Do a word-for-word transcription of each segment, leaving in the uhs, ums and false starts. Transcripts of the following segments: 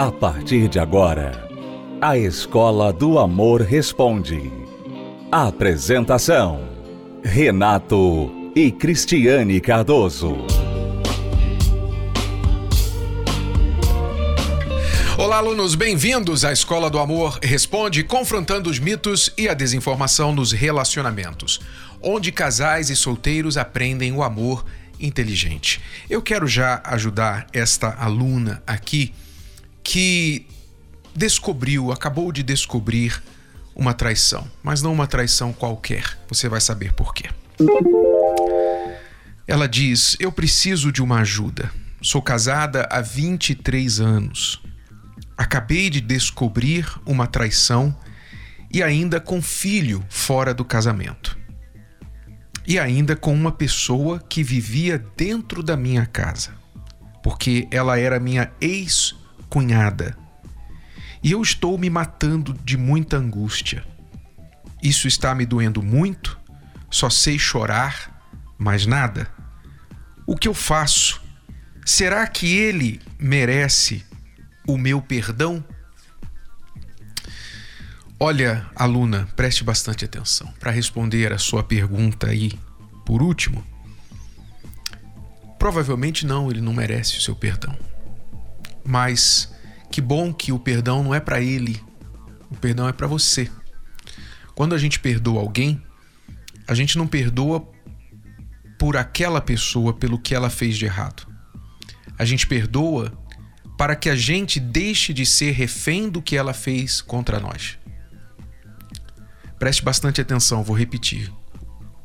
A partir de agora, a Escola do Amor Responde. Apresentação: Renato e Cristiane Cardoso. Olá, alunos, bem-vindos à Escola do Amor Responde, confrontando os mitos e a desinformação nos relacionamentos, onde casais e solteiros aprendem o amor inteligente. Eu quero já ajudar esta aluna aqui que descobriu, acabou de descobrir uma traição, mas não uma traição qualquer. Você vai saber por quê. Ela diz: eu preciso de uma ajuda. Sou casada há vinte e três anos. Acabei de descobrir uma traição e ainda com filho fora do casamento. E ainda com uma pessoa que vivia dentro da minha casa, porque ela era minha ex-cunhada. E eu estou me matando de muita angústia. Isso está me doendo muito, só sei chorar, mais nada. O que eu faço? Será que ele merece o meu perdão? Olha, aluna, preste bastante atenção. Para responder a sua pergunta aí, por último, provavelmente não, ele não merece o seu perdão. Mas que bom que o perdão não é para ele, o perdão é para você. Quando a gente perdoa alguém, a gente não perdoa por aquela pessoa, pelo que ela fez de errado. A gente perdoa para que a gente deixe de ser refém do que ela fez contra nós. Preste bastante atenção, vou repetir.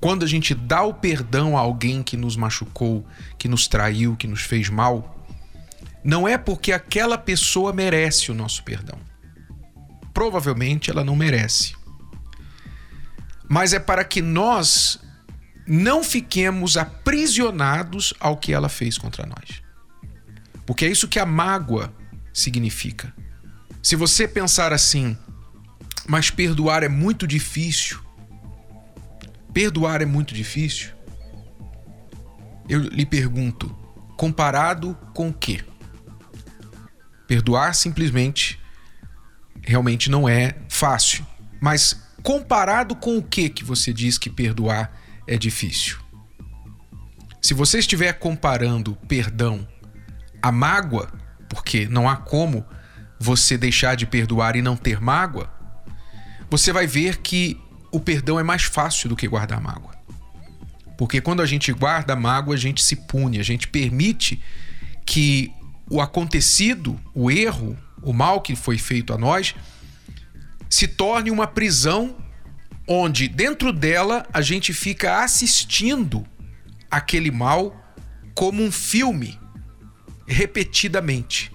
Quando a gente dá o perdão a alguém que nos machucou, que nos traiu, que nos fez mal, não é porque aquela pessoa merece o nosso perdão. Provavelmente ela não merece. Mas é para que nós não fiquemos aprisionados ao que ela fez contra nós. Porque é isso que a mágoa significa. Se você pensar assim: mas perdoar é muito difícil. Perdoar é muito difícil. Eu lhe pergunto, comparado com o quê? Perdoar simplesmente realmente não é fácil. Mas comparado com o quê que você diz que perdoar é difícil? Se você estiver comparando perdão à mágoa, porque não há como você deixar de perdoar e não ter mágoa, você vai ver que o perdão é mais fácil do que guardar mágoa. Porque quando a gente guarda mágoa, a gente se pune, a gente permite que o acontecido, o erro, o mal que foi feito a nós, se torne uma prisão onde dentro dela a gente fica assistindo aquele mal como um filme, repetidamente.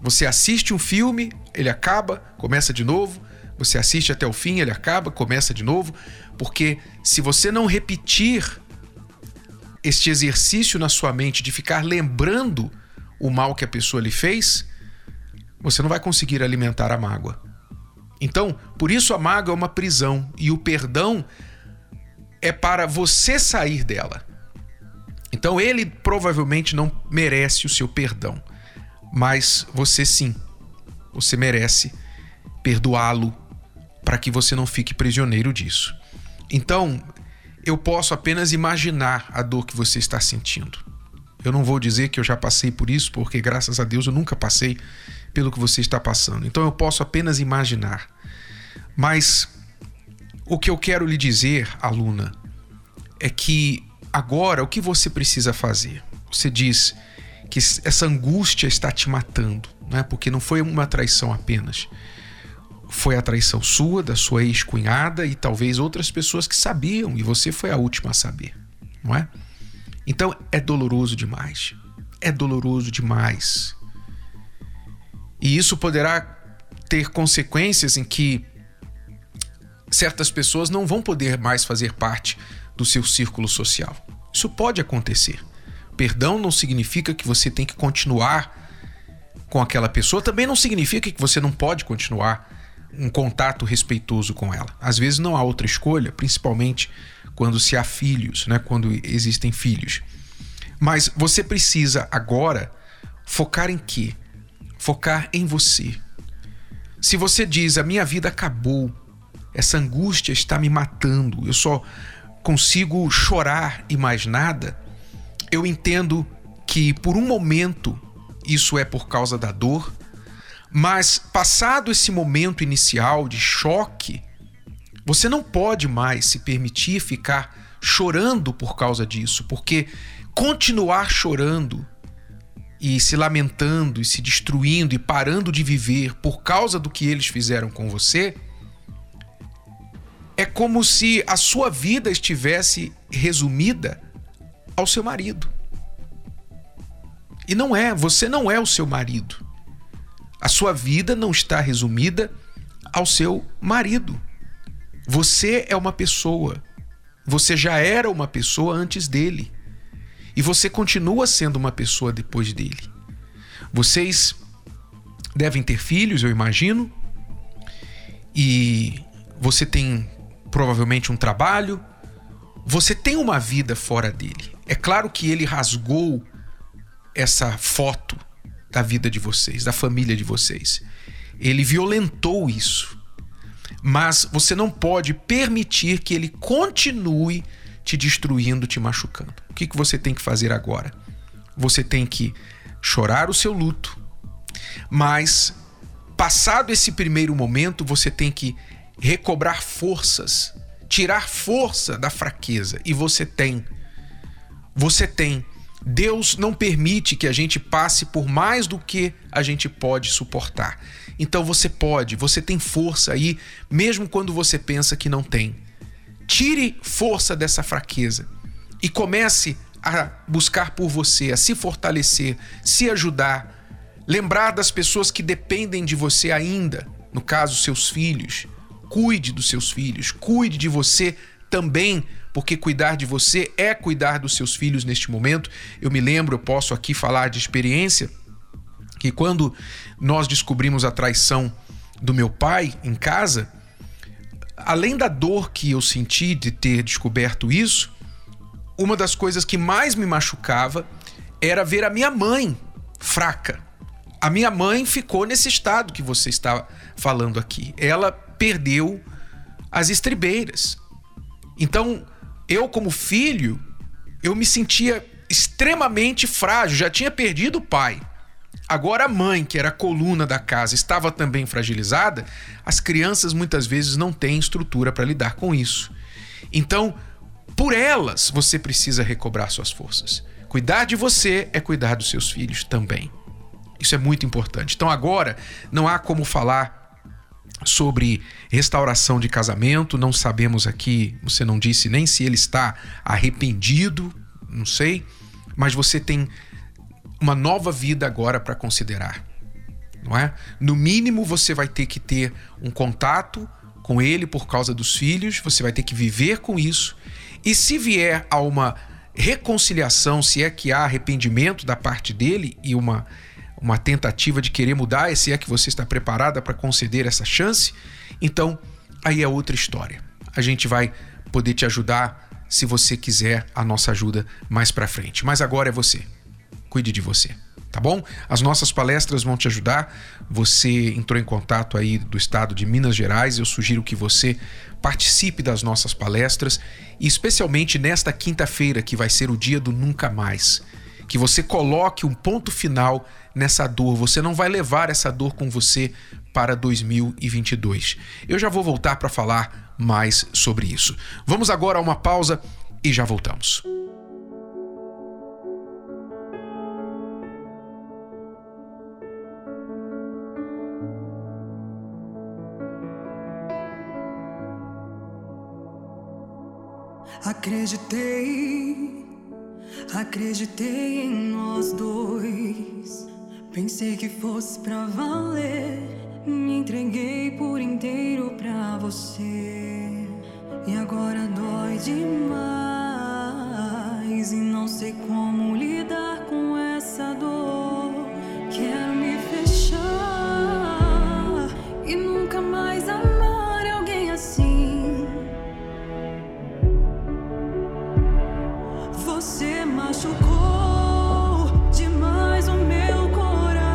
Você assiste um filme, ele acaba, começa de novo. Você assiste até o fim, ele acaba, começa de novo, porque se você não repetir este exercício na sua mente de ficar lembrando o mal que a pessoa lhe fez, você não vai conseguir alimentar a mágoa. Então, por isso a mágoa é uma prisão e o perdão é para você sair dela. Então, ele provavelmente não merece o seu perdão, mas você sim, você merece perdoá-lo, para que você não fique prisioneiro disso. Então, eu posso apenas imaginar a dor que você está sentindo. Eu não vou dizer que eu já passei por isso, porque graças a Deus eu nunca passei pelo que você está passando. Então eu posso apenas imaginar. Mas o que eu quero lhe dizer, aluna, é que agora o que você precisa fazer? Você diz que essa angústia está te matando, né? Porque não foi uma traição apenas. Foi a traição sua, da sua ex-cunhada e talvez outras pessoas que sabiam e você foi a última a saber, não é? Então é doloroso demais, é doloroso demais. E isso poderá ter consequências em que certas pessoas não vão poder mais fazer parte do seu círculo social. Isso pode acontecer. Perdão não significa que você tem que continuar com aquela pessoa, também não significa que você não pode continuar um contato respeitoso com ela. Às vezes não há outra escolha, principalmente quando se há filhos, né? Quando existem filhos. Mas você precisa agora focar em quê? focar em você. Se você diz, a minha vida acabou, essa angústia está me matando, eu só consigo chorar e mais nada, eu entendo que por um momento isso é por causa da dor, mas passado esse momento inicial de choque, você não pode mais se permitir ficar chorando por causa disso, porque continuar chorando e se lamentando e se destruindo e parando de viver por causa do que eles fizeram com você, é como se a sua vida estivesse resumida ao seu marido. E não é, você não é o seu marido. A sua vida não está resumida ao seu marido. Você é uma pessoa. Você já era uma pessoa antes dele. E você continua sendo uma pessoa depois dele. Vocês devem ter filhos, eu imagino. E você tem provavelmente um trabalho. Você tem uma vida fora dele. É claro que ele rasgou essa foto da vida de vocês, da família de vocês. Ele violentou isso. Mas você não pode permitir que ele continue te destruindo, te machucando. O que que você tem que fazer agora? Você tem que chorar o seu luto, mas passado esse primeiro momento, você tem que recobrar forças, tirar força da fraqueza. E você tem. Você tem. Deus não permite que a gente passe por mais do que a gente pode suportar. Então você pode, você tem força aí, mesmo quando você pensa que não tem. Tire força dessa fraqueza e comece a buscar por você, a se fortalecer, se ajudar, lembrar das pessoas que dependem de você ainda, no caso, seus filhos. Cuide dos seus filhos, cuide de você também, porque cuidar de você é cuidar dos seus filhos neste momento. Eu me lembro, eu posso aqui falar de experiência, que quando nós descobrimos a traição do meu pai em casa, além da dor que eu senti de ter descoberto isso, uma das coisas que mais me machucava era ver a minha mãe fraca. A minha mãe ficou nesse estado que você está falando aqui. Ela perdeu as estribeiras. Então, eu como filho, eu me sentia extremamente frágil, já tinha perdido o pai. Agora a mãe, que era a coluna da casa, estava também fragilizada. As crianças muitas vezes não têm estrutura para lidar com isso. Então, por elas, você precisa recobrar suas forças. Cuidar de você é cuidar dos seus filhos também. Isso é muito importante. Então agora, não há como falar sobre restauração de casamento, não sabemos aqui, você não disse nem se ele está arrependido, não sei, mas você tem uma nova vida agora para considerar, não é? No mínimo você vai ter que ter um contato com ele por causa dos filhos, você vai ter que viver com isso, e se vier a uma reconciliação, se é que há arrependimento da parte dele e uma uma tentativa de querer mudar, e se é que você está preparada para conceder essa chance, então aí é outra história. A gente vai poder te ajudar, se você quiser a nossa ajuda mais para frente. Mas agora é você. Cuide de você, tá bom? As nossas palestras vão te ajudar. Você entrou em contato aí do estado de Minas Gerais, eu sugiro que você participe das nossas palestras, e especialmente nesta quinta-feira, que vai ser o dia do Nunca Mais. Que você coloque um ponto final nessa dor. Você não vai levar essa dor com você para dois mil e vinte e dois. Eu já vou voltar para falar mais sobre isso. Vamos agora a uma pausa e já voltamos. Acreditei. Acreditei em nós dois. Pensei que fosse pra valer. Me entreguei por inteiro pra você. E agora dói demais. E não sei como lidar com essa dor. Quero me fechar e nunca mais amar alguém assim. Você machucou demais o meu coração.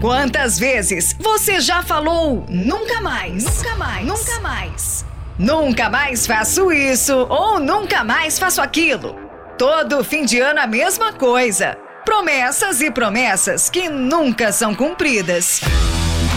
Quantas vezes você já falou nunca mais, nunca mais, nunca mais, nunca mais faço isso ou nunca mais faço aquilo? Todo fim de ano a mesma coisa. Promessas e promessas que nunca são cumpridas.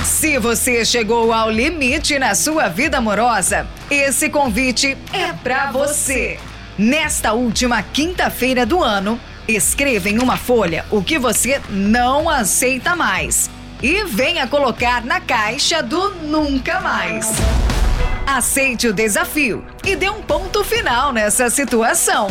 Se você chegou ao limite na sua vida amorosa, esse convite é pra você. Nesta última quinta-feira do ano, escreva em uma folha o que você não aceita mais e venha colocar na caixa do nunca mais. Aceite o desafio e dê um ponto final nessa situação.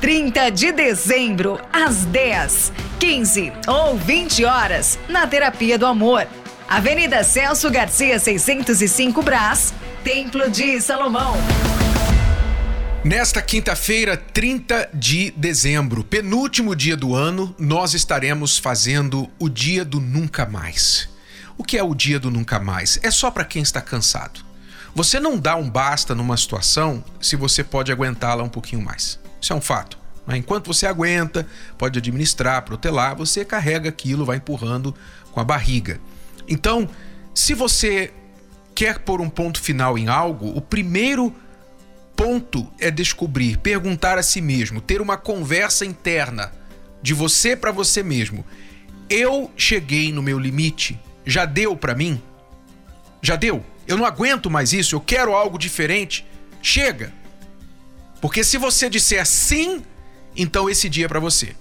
trinta de dezembro, às dez, quinze ou vinte horas, na Terapia do Amor. Avenida Celso Garcia, seiscentos e cinco, Brás, Templo de Salomão. Nesta quinta-feira, trinta de dezembro, penúltimo dia do ano, nós estaremos fazendo o Dia do Nunca Mais. O que é o Dia do Nunca Mais? É só para quem está cansado. Você não dá um basta numa situação se você pode aguentá-la um pouquinho mais. Isso é um fato. Mas enquanto você aguenta, pode administrar, protelar, você carrega aquilo, vai empurrando com a barriga. Então, se você quer pôr um ponto final em algo, o primeiro ponto é descobrir, perguntar a si mesmo, ter uma conversa interna de você para você mesmo. Eu cheguei no meu limite, já deu para mim? Já deu? Eu não aguento mais isso, eu quero algo diferente. Chega! Porque se você disser sim, então esse dia é para você.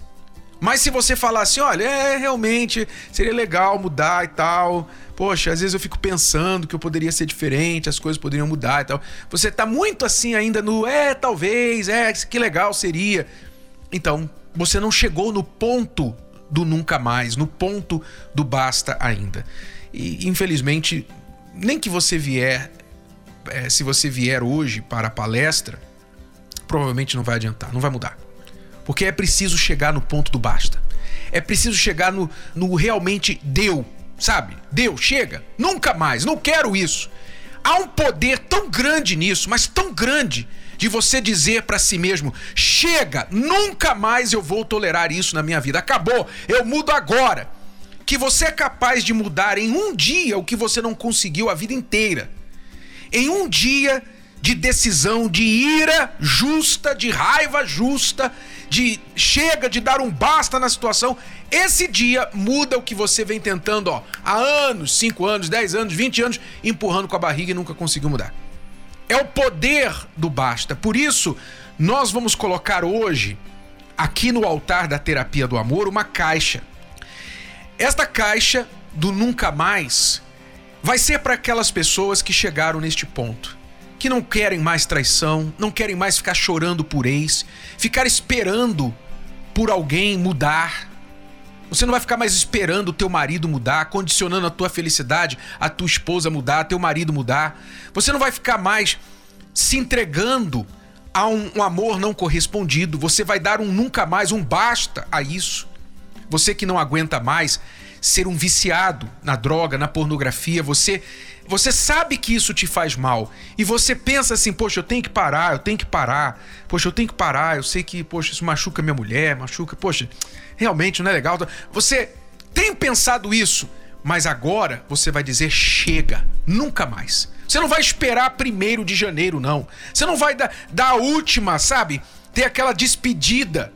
Mas se você falar assim, olha, é, realmente, seria legal mudar e tal. Poxa, às vezes eu fico pensando que eu poderia ser diferente, as coisas poderiam mudar e tal. Você tá muito assim ainda no, é, talvez, é, que legal seria. Então, você não chegou no ponto do nunca mais, no ponto do basta ainda. E, infelizmente, nem que você vier, é, se você vier hoje para a palestra, provavelmente não vai adiantar, não vai mudar. Porque é preciso chegar no ponto do basta. É preciso chegar no, no realmente deu, sabe? Deu, chega, nunca mais, não quero isso. Há um poder tão grande nisso, mas tão grande, de você dizer pra si mesmo, chega, nunca mais eu vou tolerar isso na minha vida. Acabou, eu mudo agora. Que você é capaz de mudar em um dia o que você não conseguiu a vida inteira. Em um dia de decisão, de ira justa, de raiva justa, de chega, de dar um basta na situação, esse dia muda o que você vem tentando, ó, há anos, cinco anos, dez anos, vinte anos, empurrando com a barriga e nunca conseguiu mudar. É o poder do basta. Por isso, nós vamos colocar hoje, aqui no altar da Terapia do Amor, uma caixa. Esta caixa do nunca mais vai ser para aquelas pessoas que chegaram neste ponto, que não querem mais traição, não querem mais ficar chorando por ex, ficar esperando por alguém mudar. Você não vai ficar mais esperando o teu marido mudar, condicionando a tua felicidade, a tua esposa mudar, teu marido mudar. Você não vai ficar mais se entregando a um, um amor não correspondido. Você vai dar um nunca mais, um basta a isso. Você que não aguenta mais ser um viciado na droga, na pornografia, você, você sabe que isso te faz mal e você pensa assim, poxa, eu tenho que parar, eu tenho que parar, poxa, eu tenho que parar, eu sei que, poxa, isso machuca minha mulher, machuca, poxa, realmente não é legal. Você tem pensado isso, mas agora você vai dizer chega, nunca mais. Você não vai esperar primeiro de janeiro, não. Você não vai dar, dar a última, sabe? Ter aquela despedida.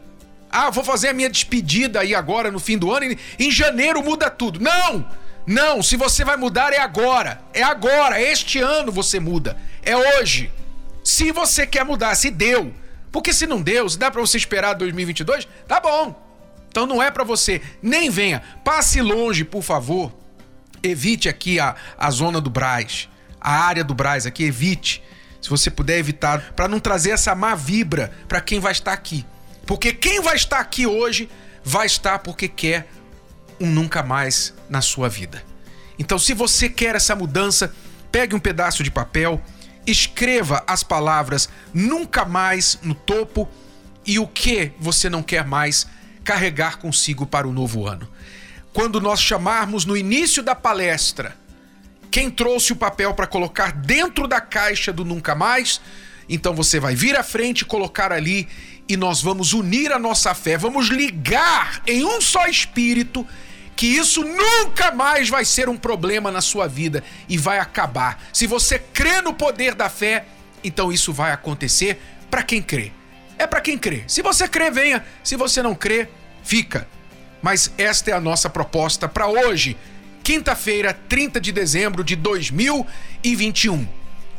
Ah, vou fazer a minha despedida aí agora no fim do ano e em janeiro muda tudo. Não! Não, se você vai mudar é agora. É agora, este ano você muda. É hoje. Se você quer mudar, se deu. Porque se não deu, se dá pra você esperar dois mil e vinte e dois, tá bom. Então não é pra você. Nem venha. Passe longe, por favor. Evite aqui a, a zona do Brás. A área do Brás aqui, evite. Se você puder evitar, pra não trazer essa má vibra pra quem vai estar aqui. Porque quem vai estar aqui hoje vai estar porque quer um nunca mais na sua vida. Então, se você quer essa mudança, pegue um pedaço de papel, escreva as palavras nunca mais no topo e o que você não quer mais carregar consigo para o novo ano. Quando nós chamarmos no início da palestra, quem trouxe o papel para colocar dentro da caixa do nunca mais, então você vai vir à frente, colocar ali e nós vamos unir a nossa fé, vamos ligar em um só espírito que isso nunca mais vai ser um problema na sua vida e vai acabar. Se você crê no poder da fé, então isso vai acontecer para quem crê. É para quem crê. Se você crê, venha. Se você não crê, fica. Mas esta é a nossa proposta para hoje, quinta-feira, trinta de dezembro de dois mil e vinte e um,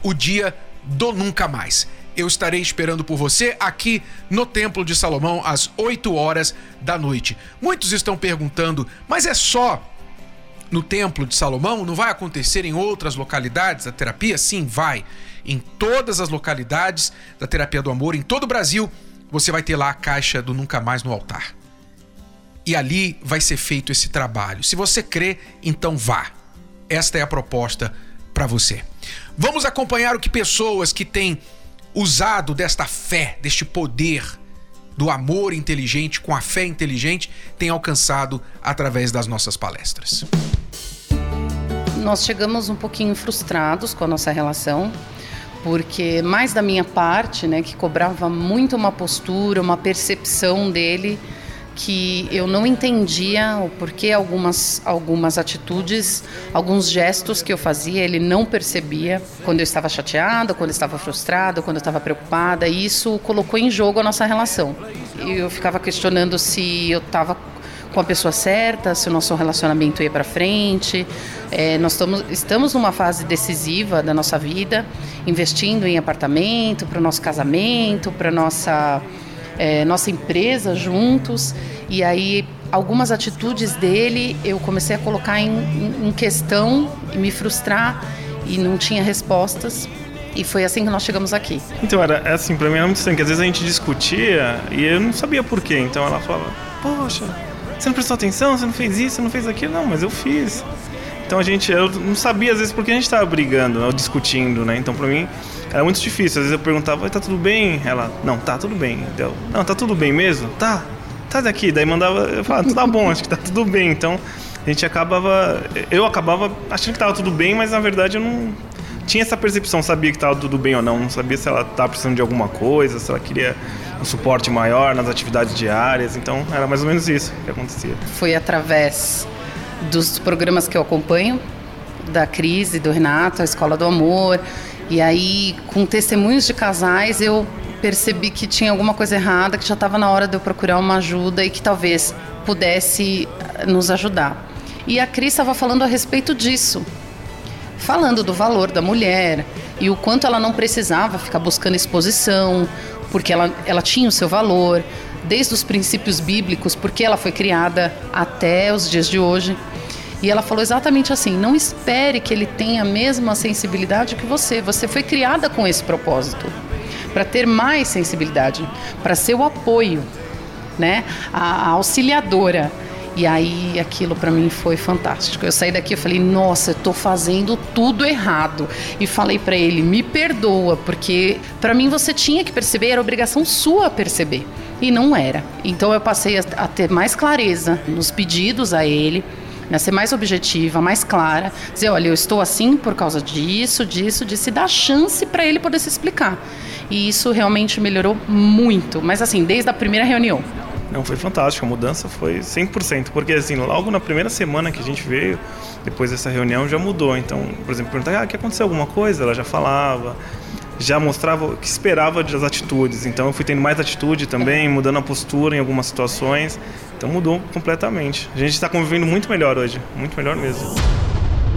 o dia do nunca mais. Eu estarei esperando por você aqui no Templo de Salomão às oito horas da noite. Muitos estão perguntando, mas é só no Templo de Salomão? Não vai acontecer em outras localidades da terapia? Sim, vai. Em todas as localidades da Terapia do Amor, em todo o Brasil, você vai ter lá a caixa do Nunca Mais no altar. E ali vai ser feito esse trabalho. Se você crê, então vá. Esta é a proposta para você. Vamos acompanhar o que pessoas que têm usado desta fé, deste poder do amor inteligente com a fé inteligente, tem alcançado através das nossas palestras. Nós chegamos um pouquinho frustrados com a nossa relação, porque mais da minha parte, né, que cobrava muito uma postura, uma percepção dele, que eu não entendia o porquê algumas, algumas atitudes, alguns gestos que eu fazia, ele não percebia quando eu estava chateada, quando eu estava frustrada, quando eu estava preocupada, e isso colocou em jogo a nossa relação. Eu ficava questionando se eu estava com a pessoa certa, se o nosso relacionamento ia para frente. É, nós estamos, estamos numa fase decisiva da nossa vida, investindo em apartamento, para o nosso casamento, para a nossa... É, nossa empresa juntos, e aí algumas atitudes dele eu comecei a colocar em, em, em questão e me frustrar e não tinha respostas, e foi assim que nós chegamos aqui. Então era assim, pra mim era muito estranho, que às vezes a gente discutia e eu não sabia porquê, então ela falava, poxa, você não prestou atenção, você não fez isso, você não fez aquilo, não, mas eu fiz. Então a gente, eu não sabia às vezes porque a gente estava brigando ou discutindo, né? Então pra mim era muito difícil. Às vezes eu perguntava, tá tudo bem? Ela, não, tá tudo bem. Eu, não, tá tudo bem mesmo? Tá, tá daqui. Daí mandava, eu falava, tá bom, acho que tá tudo bem. Então a gente acabava, eu acabava achando que tava tudo bem, mas na verdade eu não tinha essa percepção, sabia que tava tudo bem ou não. Não sabia se ela tava precisando de alguma coisa, se ela queria um suporte maior nas atividades diárias. Então era mais ou menos isso que acontecia. Foi através dos programas que eu acompanho, da crise, do Renato, a Escola do Amor, e aí com testemunhos de casais eu percebi que tinha alguma coisa errada, que já estava na hora de eu procurar uma ajuda e que talvez pudesse nos ajudar. E a Cris estava falando a respeito disso, falando do valor da mulher e o quanto ela não precisava ficar buscando exposição, porque ela, ela tinha o seu valor, desde os princípios bíblicos, porque ela foi criada até os dias de hoje. E ela falou exatamente assim, não espere que ele tenha a mesma sensibilidade que você. Você foi criada com esse propósito, para ter mais sensibilidade, para ser o apoio, né? A, a auxiliadora. E aí aquilo para mim foi fantástico. Eu saí daqui e falei, nossa, eu tô fazendo tudo errado. E falei para ele, me perdoa, porque para mim você tinha que perceber, era obrigação sua perceber. E não era. Então eu passei a ter mais clareza nos pedidos a ele, né? Ser mais objetiva, mais clara, dizer, olha, eu estou assim por causa disso, disso, disso, e dar chance para ele poder se explicar. E isso realmente melhorou muito, mas assim, desde a primeira reunião. Não, foi fantástico, a mudança foi cem por cento, porque assim, logo na primeira semana que a gente veio, depois dessa reunião já mudou. Então, por exemplo, perguntar, ah, quer acontecer alguma coisa? Ela já falava, já mostrava o que esperava das atitudes, então eu fui tendo mais atitude também, mudando a postura em algumas situações, então mudou completamente. A gente está convivendo muito melhor hoje, muito melhor mesmo.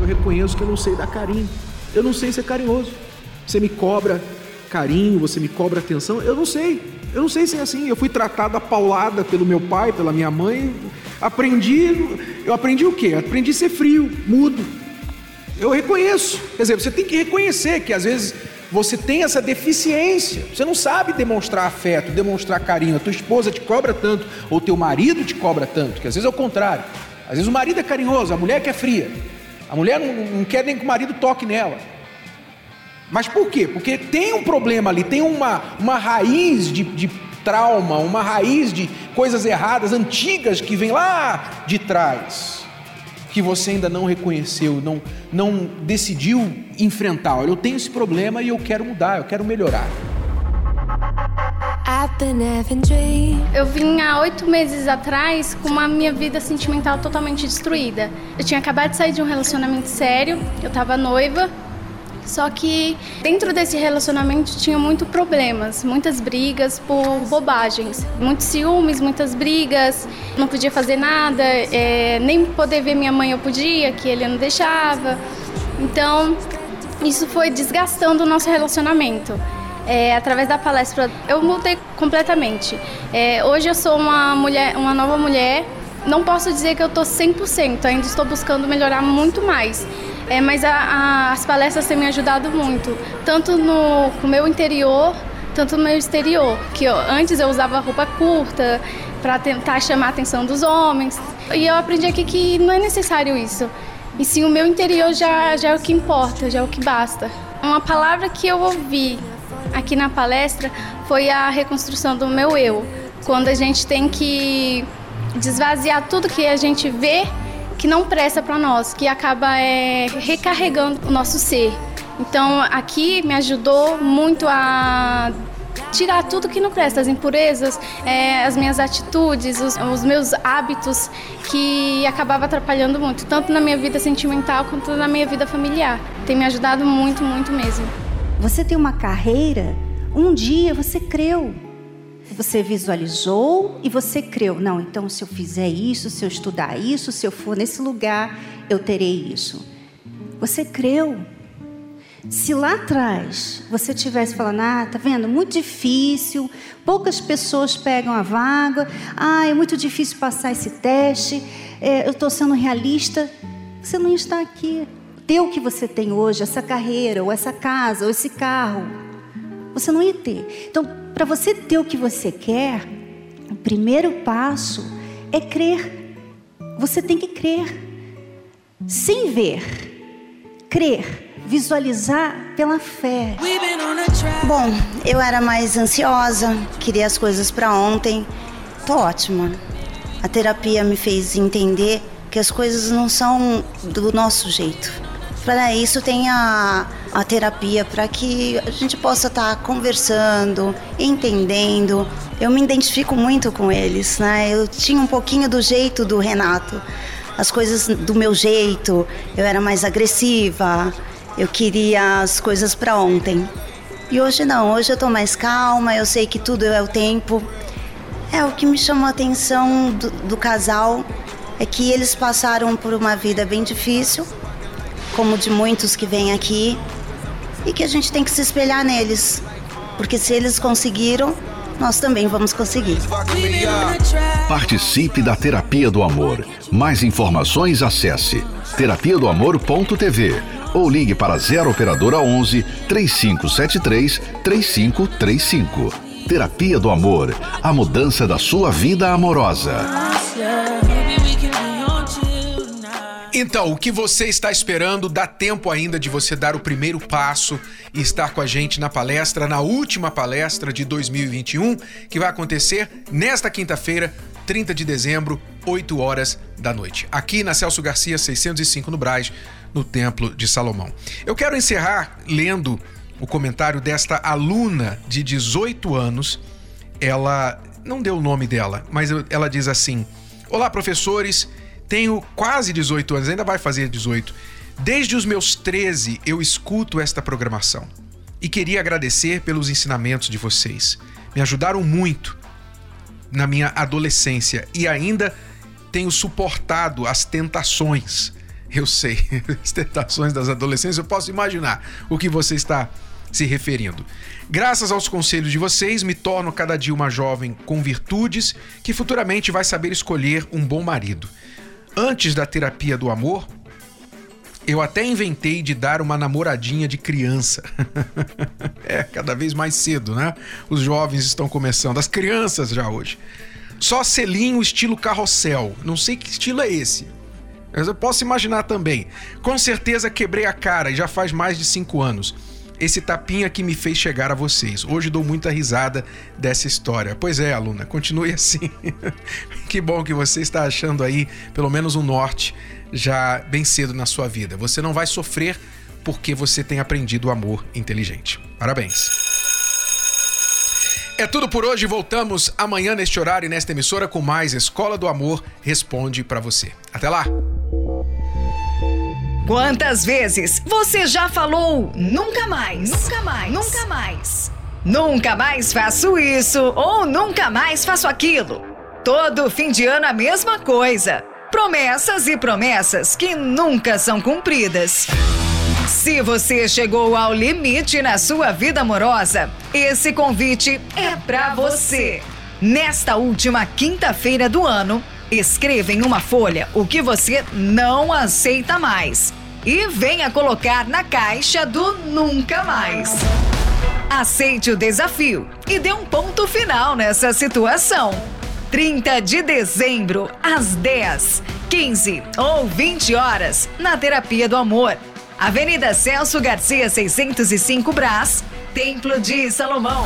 Eu reconheço que eu não sei dar carinho, eu não sei ser carinhoso, você me cobra carinho, você me cobra atenção, eu não sei. Eu não sei se é assim, eu fui tratado a paulada pelo meu pai, pela minha mãe, aprendi, eu aprendi o quê? Aprendi a ser frio, mudo, eu reconheço, quer dizer, você tem que reconhecer que às vezes você tem essa deficiência, você não sabe demonstrar afeto, demonstrar carinho, a tua esposa te cobra tanto, ou teu marido te cobra tanto, que às vezes é o contrário, às vezes o marido é carinhoso, a mulher que é fria, a mulher não, não quer nem que o marido toque nela. Mas por quê? Porque tem um problema ali, tem uma, uma raiz de, de trauma, uma raiz de coisas erradas, antigas, que vem lá de trás, que você ainda não reconheceu, não, não decidiu enfrentar. Olha, eu tenho esse problema e eu quero mudar, eu quero melhorar. Eu vim há oito meses atrás com a minha vida sentimental totalmente destruída. Eu tinha acabado de sair de um relacionamento sério, eu estava noiva. Só que dentro desse relacionamento tinha muitos problemas, muitas brigas por bobagens, muitos ciúmes, muitas brigas, não podia fazer nada, é, nem poder ver minha mãe eu podia, que ele não deixava. Então, isso foi desgastando o nosso relacionamento. É, através da palestra, eu mudei completamente. É, hoje eu sou uma mulher, uma nova mulher, não posso dizer que eu estou cem por cento, ainda estou buscando melhorar muito mais. É, mas a, a, as palestras têm me ajudado muito, tanto no, no meu interior, tanto no meu exterior, que eu, antes eu usava roupa curta para tentar chamar a atenção dos homens, e eu aprendi aqui que não é necessário isso, e sim o meu interior já, já é o que importa, já é o que basta. Uma palavra que eu ouvi aqui na palestra foi a reconstrução do meu eu, quando a gente tem que desvaziar tudo que a gente vê que não presta para nós, que acaba é, recarregando o nosso ser. Então, aqui me ajudou muito a tirar tudo que não presta, as impurezas, é, as minhas atitudes, os, os meus hábitos, que acabava atrapalhando muito, tanto na minha vida sentimental quanto na minha vida familiar. Tem me ajudado muito, muito mesmo. Você tem uma carreira, um dia você creu. Você visualizou e você creu. Não, então se eu fizer isso, se eu estudar isso, se eu for nesse lugar, eu terei isso. Você creu. Se lá atrás você tivesse falando, ah, tá vendo, muito difícil, poucas pessoas pegam a vaga, ah, é muito difícil passar esse teste, é, eu tô sendo realista, você não ia estar aqui. Ter o que você tem hoje, essa carreira, ou essa casa, ou esse carro, você não ia ter. Então, para você ter o que você quer, o primeiro passo é crer. Você tem que crer, sem ver, crer, visualizar pela fé. Bom, eu era mais ansiosa, queria as coisas para ontem. Tô ótima. A terapia me fez entender que as coisas não são do nosso jeito. Para isso tem a, a terapia, para que a gente possa estar conversando, entendendo. Eu me identifico muito com eles, né? Eu tinha um pouquinho do jeito do Renato, as coisas do meu jeito, eu era mais agressiva, eu queria as coisas para ontem. E hoje não, hoje eu estou mais calma, eu sei que tudo é o tempo. É o que me chamou a atenção do, do casal, é que eles passaram por uma vida bem difícil, como de muitos que vêm aqui, e que a gente tem que se espelhar neles, porque se eles conseguiram, nós também vamos conseguir. Participe da Terapia do Amor. Mais informações, acesse terapia do amor ponto t v ou ligue para zero operadora onze, três cinco sete três, três cinco três cinco. Terapia do Amor, a mudança da sua vida amorosa. Então, o que você está esperando? Dá tempo ainda de você dar o primeiro passo e estar com a gente na palestra, na última palestra de dois mil e vinte e um, que vai acontecer nesta quinta-feira, trinta de dezembro, oito horas da noite, aqui na Celso Garcia seiscentos e cinco, no Brás, no Templo de Salomão. Eu quero encerrar lendo o comentário desta aluna de dezoito anos. Ela não deu o nome dela, mas ela diz assim: "Olá, professores, tenho quase dezoito anos, ainda vai fazer dezoito. Desde os meus treze eu escuto esta programação e queria agradecer pelos ensinamentos de vocês. Me ajudaram muito na minha adolescência e ainda tenho suportado as tentações." Eu sei, as tentações das adolescências, eu posso imaginar o que você está se referindo. "Graças aos conselhos de vocês, me torno cada dia uma jovem com virtudes que futuramente vai saber escolher um bom marido. Antes da terapia do amor, eu até inventei de dar uma namoradinha de criança." É, cada vez mais cedo, né? Os jovens estão começando, as crianças já hoje. "Só selinho estilo carrossel." Não sei que estilo é esse, mas eu posso imaginar também. "Com certeza quebrei a cara e já faz mais de cinco anos. Esse tapinha que me fez chegar a vocês. Hoje dou muita risada dessa história." Pois é, aluna, continue assim. Que bom que você está achando aí pelo menos um norte já bem cedo na sua vida. Você não vai sofrer porque você tem aprendido o amor inteligente. Parabéns. É tudo por hoje. Voltamos amanhã neste horário e nesta emissora com mais Escola do Amor Responde para você. Até lá! Quantas vezes você já falou nunca mais, nunca mais, nunca mais, nunca mais faço isso ou nunca mais faço aquilo? Todo fim de ano a mesma coisa. Promessas e promessas que nunca são cumpridas. Se você chegou ao limite na sua vida amorosa, esse convite é pra você. Nesta última quinta-feira do ano, escreva em uma folha o que você não aceita mais e venha colocar na caixa do nunca mais. Aceite o desafio e dê um ponto final nessa situação. trinta de dezembro, às dez, quinze ou vinte horas, na Terapia do Amor. Avenida Celso Garcia seiscentos e cinco, Brás, Templo de Salomão.